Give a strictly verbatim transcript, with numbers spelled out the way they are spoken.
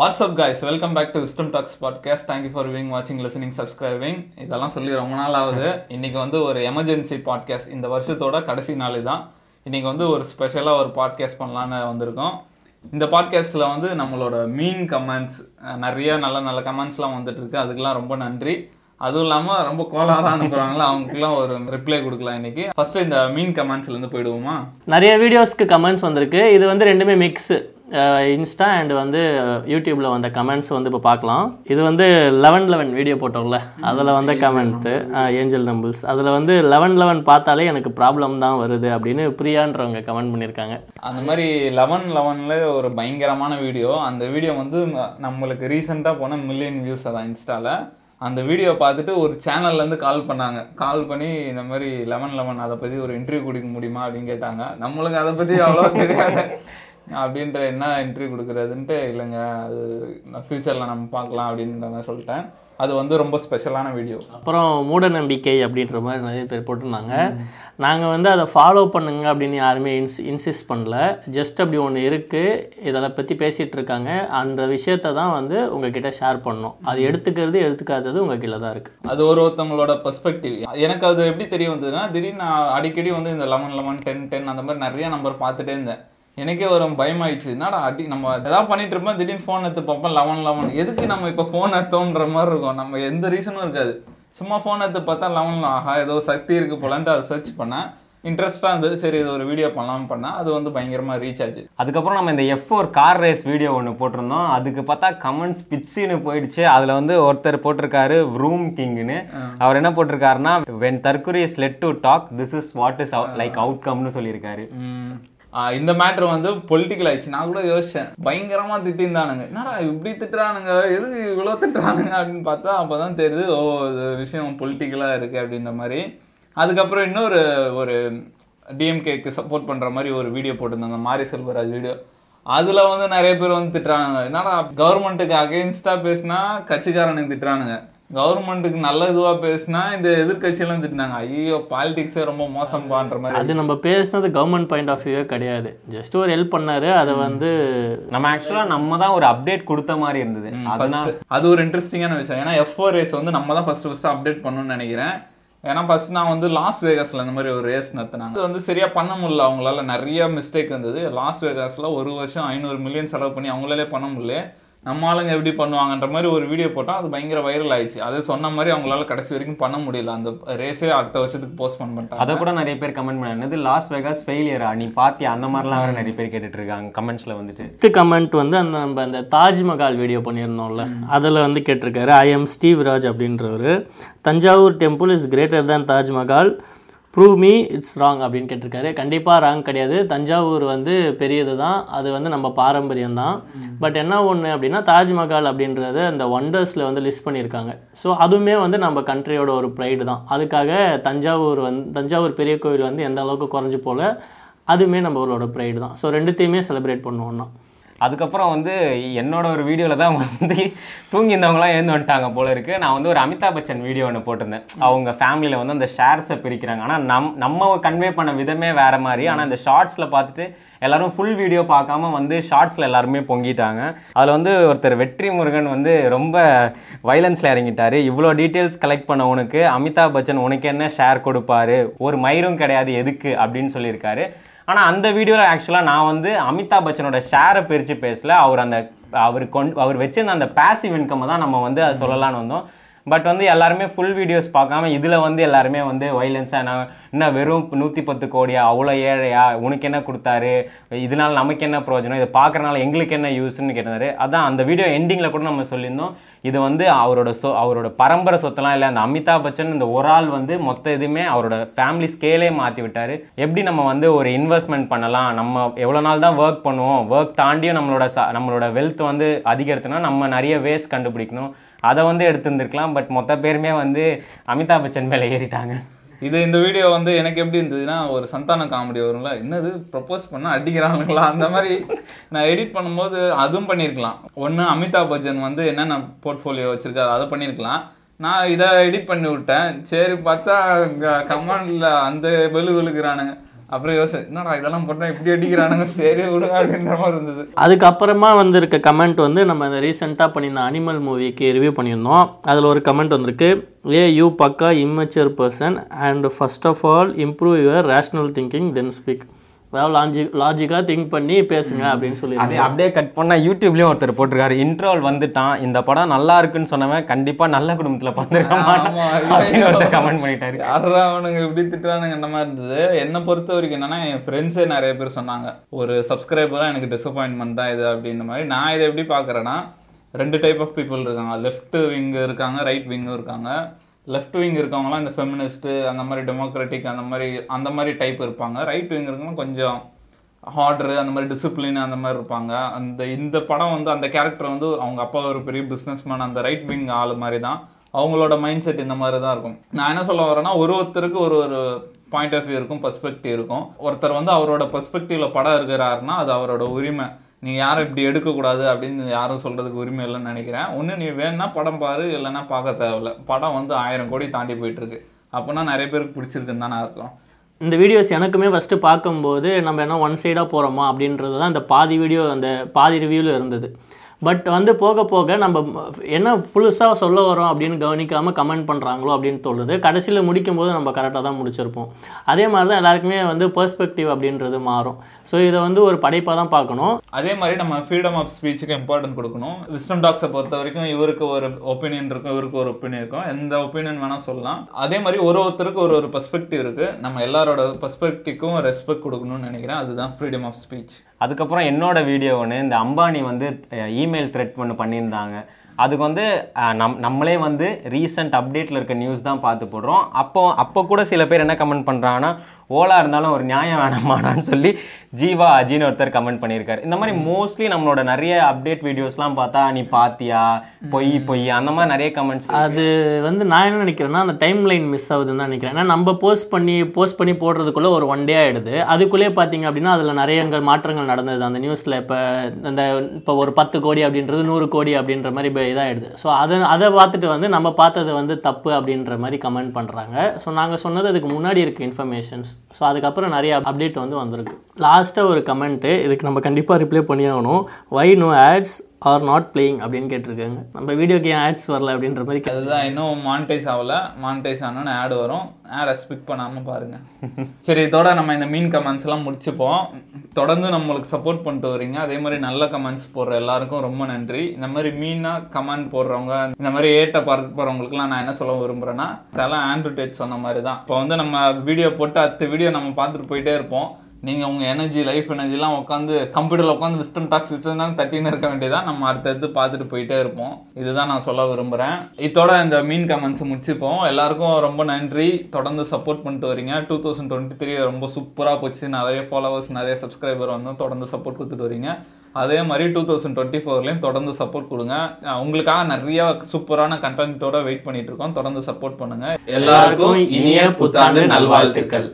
What's up guys, welcome back to Wisdom Talks podcast. Thank you for viewing, watching, listening, subscribing. இதெல்லாம் சொல்லி ரொம்ப நாள் ஆகுது. இன்றைக்கி வந்து ஒரு எமர்ஜென்சி பாட்காஸ்ட், இந்த வருஷத்தோட கடைசி நாள் தான். இன்றைக்கி வந்து ஒரு ஸ்பெஷலாக ஒரு பாட்காஸ்ட் பண்ணலான்னு வந்திருக்கோம். இந்த பாட்காஸ்ட்டில் வந்து நம்மளோட மீன் கமெண்ட்ஸ் நிறைய நல்ல நல்ல கமெண்ட்ஸ்லாம் வந்துட்டுருக்கு. அதுக்கெலாம் ரொம்ப நன்றி. அதுவும் இல்லாமல் ரொம்ப கோளாராக அனுப்புகிறாங்களா, அவங்களுக்குலாம் ஒரு ரிப்ளை கொடுக்கலாம். இன்றைக்கி ஃபஸ்ட்டு இந்த மீன் கமெண்ட்ஸ்லேருந்து போயிடுவோமா? நிறைய வீடியோஸ்க்கு கமெண்ட்ஸ் வந்திருக்கு. இது வந்து ரெண்டுமே மிக்ஸு, இன்ஸ்டா அண்ட் வந்து யூடியூப்பில் வந்த கமெண்ட்ஸ் வந்து இப்போ பார்க்கலாம். இது வந்து லெவன் லெவன் வீடியோ போட்டோம்ல, அதில் வந்த கமெண்ட்டு ஏஞ்சல் நம்பிள்ஸ். அதில் வந்து லெவன் லெவன் பார்த்தாலே எனக்கு ப்ராப்ளம் தான் வருது அப்படின்னு பிரியான்றவங்க கமெண்ட் பண்ணியிருக்காங்க. அந்த மாதிரி லெவன் லெவனில் ஒரு பயங்கரமான வீடியோ. அந்த வீடியோ வந்து நம்மளுக்கு ரீசெண்டாக போன மில்லியன் வியூஸ் அதான் இன்ஸ்டாவில். அந்த வீடியோ பார்த்துட்டு ஒரு சேனல்லேருந்து கால் பண்ணாங்க. கால் பண்ணி இந்த மாதிரி லெவன் லெவன் அதை பற்றி ஒரு இன்டர்வியூ கொடுக்க முடியுமா அப்படின்னு கேட்டாங்க. நம்மளுக்கு அதை பற்றி அவ்வளோ தெரியாது அப்படின்ற, என்ன இன்டர்வியூ கொடுக்குறதுன்ட்டு, இல்லைங்க அது ஃப்யூச்சரில் நம்ம பார்க்கலாம் அப்படின்ற மாதிரி சொல்லிட்டேன். அது வந்து ரொம்ப ஸ்பெஷலான வீடியோ. அப்புறம் மூட நம்பிக்கை அப்படின்ற மாதிரி நிறைய பேர் போட்டிருந்தாங்க. நாங்கள் வந்து அதை ஃபாலோ பண்ணுங்க அப்படின்னு யாருமே இன்ஸ் இன்சிஸ்ட் பண்ணல. ஜஸ்ட் அப்படி ஒன்று இருக்குது, இதெல்லாம் பற்றி பேசிகிட்டு இருக்காங்க, அந்த விஷயத்தை தான் வந்து உங்ககிட்ட ஷேர் பண்ணோம். அது எடுத்துக்கிறது எடுத்துக்காதது உங்கள் கீழே தான் இருக்குது. அது ஒரு ஒருத்தவங்களோட பெர்ஸ்பெக்டிவ். எனக்கு அது எப்படி தெரிய வந்ததுன்னா, திடீர்னு நான் அடிக்கடி வந்து இந்த லெவன் லெவன் டென் டென் அந்த மாதிரி நிறைய நம்பர் பார்த்துட்டே இருந்தேன். எனக்கே ஒரு பயமாயிடுச்சு, என்னடா அடி நம்ம எதாவது பண்ணிட்டு இருப்போம், திடீர்னு ஃபோன் எடுத்து பார்ப்போம் லெவன் லெவன். எதுக்கு நம்ம இப்போ ஃபோன் எடுத்தோன்ற மாதிரி இருக்கும், நம்ம எந்த ரீசனும் இருக்காது. சும்மா ஃபோன் எடுத்து பார்த்தா லெவன், ஆஹா ஏதோ சக்தி இருக்குது போலான்ட்டு அதை சர்ச் பண்ணேன். இன்ட்ரெஸ்டாக இருந்தது, சரி இது ஒரு வீடியோ பண்ணலாம் பண்ணால் அது வந்து பயங்கரமாக ரீச் ஆச்சு. அதுக்கப்புறம் நம்ம இந்த எஃப் ஒரு கார் ரேஸ் வீடியோ ஒன்று போட்டிருந்தோம். அதுக்கு பார்த்தா கமெண்ட்ஸ் பிச்சுன்னு போயிடுச்சு. அதில் வந்து ஒருத்தர் போட்டிருக்காரு ரூம் கிங்குன்னு. அவர் என்ன போட்டிருக்காருன்னா, when Tharkuri is led to talk, this is what is like outcomeனு சொல்லியிருக்காரு. இந்த மேட்ரு வந்து பொலிட்டிக்கல் ஆயிடுச்சு. நான் கூட யோசிச்சேன், பயங்கரமாக திட்டிருந்தானுங்க, என்னடா இப்படி திட்டுறானுங்க, எதுக்கு இவ்வளோ திட்டுறானுங்க அப்படின்னு பார்த்தா அப்போ தான் தெரியுது, ஓ இது விஷயம் பொலிட்டிக்கலாக இருக்குது அப்படின்ற மாதிரி. அதுக்கப்புறம் இன்னொரு ஒரு டிஎம்கேக்கு சப்போர்ட் பண்ணுற மாதிரி ஒரு வீடியோ போட்டிருந்தாங்க, மாரி செல்வராஜ் வீடியோ. அதில் வந்து நிறைய பேர் வந்து திட்டுறானுங்க, என்னடா கவர்மெண்ட்டுக்கு அகெயின்ஸ்டாக பேசினா கட்சிக்காரனுக்கு திட்டுறானுங்க, கவர்மெண்ட்டுக்கு நல்ல இதுவாக பேசினா இந்த எதிர்கட்சியெல்லாம் திட்டினாங்க. ஐயோ பாலிடிக்ஸே ரொம்ப மோசம் பண்ணுற மாதிரி. அது நம்ம பேசினது கவர்மெண்ட் பாயிண்ட் ஆஃப் வியூவே கிடையாது, ஜஸ்ட் ஒரு ஹெல்ப் பண்ணாரு. அதை வந்து நம்ம ஆக்சுவலாக நம்ம தான் ஒரு அப்டேட் கொடுத்த மாதிரி இருந்தது. அது ஒரு இன்ட்ரெஸ்டிங்கான விஷயம். ஏன்னா எஃப்ஓ ரேஸ் வந்து நம்ம தான் ஃபர்ஸ்ட் ஃபர்ஸ்ட் அப்டேட் பண்ணணும்னு நினைக்கிறேன். ஏன்னா ஃபர்ஸ்ட் நான் வந்து லாஸ் வேகாஸில் இந்த மாதிரி ஒரு ரேஸ் நடத்தினாங்க. அது வந்து சரியாக பண்ண முடியல, அவங்களால நிறைய மிஸ்டேக் இருந்தது. லாஸ் வேகாஸில் ஒரு வருஷம் ஐநூறு மில்லியன் செலவு பண்ணி அவங்களாலே பண்ண முடியல, நம்ம ஆளுங்க எப்படி பண்ணுவாங்கன்ற மாதிரி ஒரு வீடியோ போட்டால் அது பயங்கர வைரல் ஆயிடுச்சு. அது சொன்ன மாதிரி அவங்களால கடைசி வரைக்கும் பண்ண முடியல, அந்த ரேஸே அடுத்த வருஷத்துக்கு போஸ்ட்போன் பண்ணிட்டாங்க. அதை கூட நிறைய பேர் கமெண்ட் பண்ணது, லாஸ் வேகாஸ் ஃபெயிலியரா நீ பார்த்தியா அந்த மாதிரிலாம் வேறு நிறைய பேர் கேட்டுட்டு இருக்காங்க கமெண்ட்ஸில் வந்துட்டு. ஃபஸ்ட்டு கமெண்ட் வந்து அந்த நம்ம அந்த தாஜ்மஹால் வீடியோ பண்ணியிருந்தோம்ல, அதில் வந்து கேட்டிருக்காரு ஐ எம் ஸ்டீவ் ராஜ் அப்படின்றவர், Thanjavur temple is greater than Taj Mahal, prove me it's wrong அப்படின்னு கேட்டிருக்காரு. கண்டிப்பாக ராங் கிடையாது, தஞ்சாவூர் வந்து பெரியது தான், அது வந்து நம்ம பாரம்பரியம் தான். பட் என்ன ஒன்று அப்படின்னா, தாஜ்மஹால் அப்படின்றது அந்த ஒண்டர்ஸில் வந்து லிஸ்ட் பண்ணியிருக்காங்க. ஸோ அதுவுமே வந்து நம்ம கண்ட்ரியோட ஒரு ப்ரைடு தான். அதுக்காக தஞ்சாவூர் வந்து தஞ்சாவூர் பெரிய கோவில் வந்து எந்த அளவுக்கு குறைஞ்சி போல், அதுவுமே நம்மளோட ப்ரைடு தான். ஸோ ரெண்டுத்தையுமே செலிப்ரேட் பண்ணுவோம்னா. அதுக்கப்புறம் வந்து என்னோட ஒரு வீடியோவில் தான் வந்து தூங்கி இருந்தவங்களாம் எழுந்து வந்துட்டாங்க போல இருக்குது. நான் வந்து ஒரு அமிதாப் பச்சன் வீடியோ ஒன்று போட்டிருந்தேன். அவங்க ஃபேமிலியில் வந்து அந்த ஷேர்ஸை பிரிக்கிறாங்க, ஆனால் நம் நம்ம கன்வே பண்ண விதமே வேறு மாதிரி. ஆனால் அந்த ஷார்ட்ஸில் பார்த்துட்டு எல்லோரும் ஃபுல் வீடியோ பார்க்காம வந்து ஷார்ட்ஸில் எல்லாருமே பொங்கிட்டாங்க. அதில் வந்து ஒருத்தர் வெற்றி முருகன் வந்து ரொம்ப வைலன்ஸில் இறங்கிட்டார், இவ்வளோ டீட்டெயில்ஸ் கலெக்ட் பண்ண உனக்கு அமிதாப் பச்சன் உனக்கு என்ன ஷேர் கொடுப்பாரு, ஒரு மயிரும் கிடையாது எதுக்கு அப்படின்னு சொல்லியிருக்காரு. ஆனால் அந்த வீடியோவில் ஆக்சுவலாக நான் வந்து அமிதாப் பச்சனோட ஷேரை பிரித்து பேசலை, அவர் அந்த அவர் கொண்டு அவர் வச்சிருந்த அந்த பேசிவ் இன்கம்மை தான் நம்ம வந்து அதை சொல்லலான்னு வந்தோம். பட் வந்து எல்லாருமே ஃபுல் வீடியோஸ் பார்க்காம இதில் வந்து எல்லாருமே வந்து வைலன்ஸாக, நான் என்ன வெறும் நூற்றி பத்து கோடியா அவ்வளோ ஏழையா, உனக்கு என்ன கொடுத்தாரு, இதனால் நமக்கு என்ன பிரயோஜனம், இதை பார்க்குறனால எங்களுக்கு என்ன யூஸ்ன்னு கேட்டார். அதான் அந்த வீடியோ எண்டிங்கில் கூட நம்ம சொல்லியிருந்தோம், இது வந்து அவரோட சொ அவரோட பரம்பரை சொத்தெல்லாம் இல்லை, அந்த அமிதாப் பச்சன் இந்த ஒரு ஆள் வந்து மொத்த இதுவுமே அவரோட ஃபேமிலி ஸ்கேலே மாற்றி விட்டார். எப்படி நம்ம வந்து ஒரு இன்வெஸ்ட்மெண்ட் பண்ணலாம், நம்ம எவ்வளோ நாள் தான் ஒர்க் பண்ணுவோம், ஒர்க் தாண்டியும் நம்மளோட ச நம்மளோட வெல்த் வந்து அதிகரித்தோன்னா நம்ம நிறைய வேஸ்ட் கண்டுபிடிக்கணும், அதை வந்து எடுத்துருந்துருக்கலாம். பட் மொத்த பேருமே வந்து அமிதாப் பச்சன் மேலே ஏறிட்டாங்க. இது இந்த வீடியோ வந்து எனக்கு எப்படி இருந்ததுன்னா, ஒரு சந்தான காமெடி வரும்ல, என்னது ப்ரப்போஸ் பண்ணால் அடிக்கிறானுங்களா அந்த மாதிரி. நான் எடிட் பண்ணும்போது அதுவும் பண்ணியிருக்கலாம். ஒன்று அமிதாப் பச்சன் வந்து என்னென்ன போர்ட்ஃபோலியோ வச்சுருக்கா அதை பண்ணியிருக்கலாம். நான் இதை எடிட் பண்ணி விட்டேன், சரி பார்த்தா கமெண்டில் அந்த வெளு வெளுக்கிறானுங்க, அப்புறம் யோசனை என்னடா இதெல்லாம் போட்டால் இப்படி அடிக்கிறானுங்க சரி விடுங்க அப்படின்ற மாதிரி இருந்தது. அதுக்கப்புறமா வந்திருக்க கமெண்ட் வந்து நம்ம இந்த ரீசெண்டாக பண்ணியிருந்த அனிமல் மூவிக்கு ரிவ்யூ பண்ணியிருந்தோம். அதில் ஒரு கமெண்ட் வந்திருக்கு, ஏ you pakka immature person and first of all improve your rational thinking then speak. அதாவது லாஜி லாஜிக்காக திங்க் பண்ணி பேசுங்க அப்படின்னு சொல்லி அதே அப்படியே கட் பண்ணால் யூடியூப்லேயும் ஒருத்தர் போட்டிருக்காரு, இன்ட்ரோல் வந்துட்டான் இந்த படம் நல்லா இருக்குன்னு சொன்னவன் கண்டிப்பாக நல்ல குடும்பத்தில் பார்த்துருக்கான் ஒருத்தர் கமெண்ட் பண்ணிட்டாரு. யாரும் அவனுங்க எப்படி திட்டுறானுங்க அந்த மாதிரி இருந்தது. என்னை பொறுத்த வரைக்கும் என்னன்னா என் ஃப்ரெண்ட்ஸே நிறைய பேர் சொன்னாங்க ஒரு சப்ஸ்கிரைபராக எனக்கு டிசப்பாயின்ட்மெண்ட் தான் இது அப்படின்ற மாதிரி. நான் இதை எப்படி பார்க்குறேன்னா ரெண்டு டைப் ஆஃப் பீப்புள் இருக்காங்க, லெஃப்ட் விங்கு இருக்காங்க ரைட் விங்கும் இருக்காங்க. லெஃப்ட் விங் இருக்கவங்களாம் இந்த ஃபெமினிஸ்ட்டு அந்த மாதிரி டெமோக்ராட்டிக் அந்த மாதிரி அந்த மாதிரி டைப் இருப்பாங்க. ரைட் விங் இருக்கவங்களாம் கொஞ்சம் ஹார்டரு அந்த மாதிரி டிசிப்ளின் அந்த மாதிரி இருப்பாங்க. அந்த இந்த படம் வந்து அந்த கேரக்டர் வந்து அவங்க அப்பா ஒரு பெரிய பிஸ்னஸ் மேன், அந்த ரைட் விங் ஆள் மாதிரி தான் அவங்களோட மைண்ட் செட் இந்த மாதிரி தான் இருக்கும். நான் என்ன சொல்ல வரேன்னா ஒரு ஒருத்தருக்கு ஒரு ஒரு பாயிண்ட் ஆஃப் வியூ இருக்கும், பர்ஸ்பெக்டிவ் இருக்கும். ஒருத்தர் வந்து அவரோட பர்ஸ்பெக்டிவில் படம் இருக்கிறாருன்னா அது அவரோட உரிமை, நீ யாரும் இப்படி எடுக்கக்கூடாது அப்படின்னு யாரும் சொல்கிறதுக்கு உரிமை இல்லைன்னு நினைக்கிறேன். ஒன்று நீ வேணுன்னா படம் பாரு, இல்லைன்னா பார்க்க தேவையில்ல. படம் வந்து ஆயிரம் கோடி தாண்டி போயிட்டுருக்கு, அப்போனா நிறைய பேருக்கு பிடிச்சிருக்குன்னு தானே அர்த்தம். இந்த வீடியோஸ் எனக்குமே ஃபஸ்ட்டு பார்க்கும்போது நம்ம என்ன ஒன் சைடாக போகிறோமா அப்படின்றது தான் இந்த பாதி வீடியோ அந்த பாதி ரிவ்யூவில் இருந்தது. பட் வந்து போக போக நம்ம என்ன ஃபுல்ஸாக சொல்ல வரோம் அப்படின்னு கவனிக்காமல் கமெண்ட் பண்ணுறாங்களோ அப்படின்னு தோணுது. கடைசியில் முடிக்கும்போது நம்ம கரெக்டாக தான் முடிச்சிருப்போம். அதே மாதிரி தான் எல்லாருக்குமே வந்து பெர்ஸ்பெக்டிவ் அப்படின்றது மாறும். ஸோ இதை வந்து ஒரு படைப்பாக தான் பார்க்கணும். அதே மாதிரி நம்ம ஃப்ரீடம் ஆஃப் ஸ்பீச்சுக்கு இம்பார்ட்டன்ட் கொடுக்கணும். விஸ்டம் டாக்ஸை பொறுத்த வரைக்கும் இவருக்கு ஒரு ஒப்பீனியன் இருக்கும், இவருக்கு ஒரு ஒப்பீனியன் இருக்கும், எந்த ஒப்பீனியன் வேணால் சொல்லலாம். அதே மாதிரி ஒரு ஒருத்தருக்கு ஒரு ஒரு பெர்ஸ்பெக்டிவ் இருக்குது, நம்ம எல்லாரோட பெர்ஸ்பெக்டிவ்க்கும் ரெஸ்பெக்ட் கொடுக்கணும்னு நினைக்கிறேன். அதுதான் ஃப்ரீடம் ஆஃப் ஸ்பீச். அதுக்கப்புறம் என்னோட வீடியோ ஒன்று, இந்த அம்பானி வந்து இமெயில் த்ரெட் ஒன்று பண்ணியிருந்தாங்க. அதுக்கு வந்து நம் நம்மளே வந்து ரீசெண்ட் அப்டேட்டில் இருக்க நியூஸ் தான் பார்த்து போடுறோம். அப்போ அப்போ கூட சில பேர் என்ன கமெண்ட் பண்ணுறாங்கன்னா ஓலா இருந்தாலும் ஒரு நியாயம் வேணாமானான்னு சொல்லி ஜீவா அஜின்னு ஒருத்தர் கமெண்ட் பண்ணியிருக்காரு. இந்த மாதிரி மோஸ்ட்லி நம்மளோட நிறைய அப்டேட் வீடியோஸ்லாம் பார்த்தா நீ பார்த்தியா பொய் பொய் அந்த மாதிரி நிறைய கமெண்ட்ஸ். அது வந்து நான் என்ன நினைக்கிறேன்னா அந்த டைம் லைன் மிஸ் ஆகுதுன்னு தான் நினைக்கிறேன். ஏன்னா நம்ம போஸ்ட் பண்ணி போஸ்ட் பண்ணி போடுறதுக்குள்ளே ஒரு ஒன் டே ஆகிடுது. அதுக்குள்ளேயே பார்த்தீங்க அப்படின்னா அதில் நிறைய மாற்றங்கள் நடந்தது அந்த நியூஸில். இப்போ இந்த இப்போ ஒரு பத்து கோடி அப்படின்றது நூறு கோடி அப்படின்ற மாதிரி இப்போ இதாகிடுது. ஸோ அதை அதை பார்த்துட்டு வந்து நம்ம பார்த்தது வந்து தப்பு அப்படின்ற மாதிரி கமெண்ட் பண்ணுறாங்க. ஸோ நாங்கள் சொன்னது அதுக்கு முன்னாடி இருக்குது இன்ஃபர்மேஷன்ஸ். ஸோ அதுக்கப்புறம் நிறைய அப்டேட் வந்து வந்திருக்கு. லாஸ்ட்டாக ஒரு கமெண்ட்டு, இதுக்கு நம்ம கண்டிப்பாக ரிப்ளை பண்ணி ஆகணும், why no ads are not playing அப்படின்னு கேட்டிருக்காங்க. நம்ம வீடியோக்கு ஏன் ஆட்ஸ் வரல அப்படின்ற மாதிரி. அதுதான் இன்னும் மானிட்டைஸ் ஆகலை, மானிட்டைஸ் ஆனால் ஆட் வரும், ஆடை ஸ்பிக் பண்ணாமல் பாருங்கள். சரி, இதோட நம்ம இந்த மீன் கமெண்ட்ஸ்லாம் முடிச்சுப்போம். தொடர்ந்து நம்மளுக்கு சப்போர்ட் பண்ணிட்டு வரீங்க, அதே மாதிரி நல்ல கமெண்ட்ஸ் போடுற எல்லாருக்கும் ரொம்ப நன்றி. இந்த மாதிரி மீனாக கமெண்ட் போடுறவங்க இந்த மாதிரி ஏட்டை பார்த்து போகிறவங்களுக்குலாம் நான் என்ன சொல்ல விரும்புகிறேன்னா அதெல்லாம் ஆண்ட்ரூடேட் சொன்ன மாதிரி தான். இப்போ வந்து நம்ம வீடியோ போட்டு அடுத்த வீடியோ நம்ம பார்த்துட்டு போயிட்டே இருப்போம். நீங்கள் உங்கள் எனர்ஜி லைஃப் எனர்ஜிலாம் உட்காந்து கம்ப்யூட்டரில் உட்காந்து விஸ்டம் டாக்ஸ் விஸ்டம் தட்டின்னு இருக்க வேண்டியதான். நம்ம அடுத்தடுத்து பார்த்துட்டு போயிட்டே இருப்போம். இதுதான் நான் சொல்ல விரும்புகிறேன். இதோட இந்த மீன் கமெண்ட்ஸை முடிச்சுப்போம். எல்லாருக்கும் ரொம்ப நன்றி, தொடர்ந்து சப்போர்ட் பண்ணிட்டு வரீங்க. டூ தௌசண்ட் டுவெண்ட்டி த்ரீ ரொம்ப சூப்பராக போச்சு, நிறைய ஃபாலோவர்ஸ் நிறைய சப்ஸ்கிரைபர் வந்து தொடர்ந்து சப்போர்ட் கொடுத்துட்டு வரீங்க. அதே மாதிரி டூ தௌசண்ட் டுவெண்ட்டி ஃபோர்லேயும் தொடர்ந்து சப்போர்ட் கொடுங்க. உங்களுக்காக நிறையா சூப்பரான கண்டென்ட்டோட வெயிட் பண்ணிட்டு இருக்கோம். தொடர்ந்து சப்போர்ட் பண்ணுங்கள். எல்லாருக்கும் இனிய புத்தாண்டு நல்வாழ்த்துக்கள்.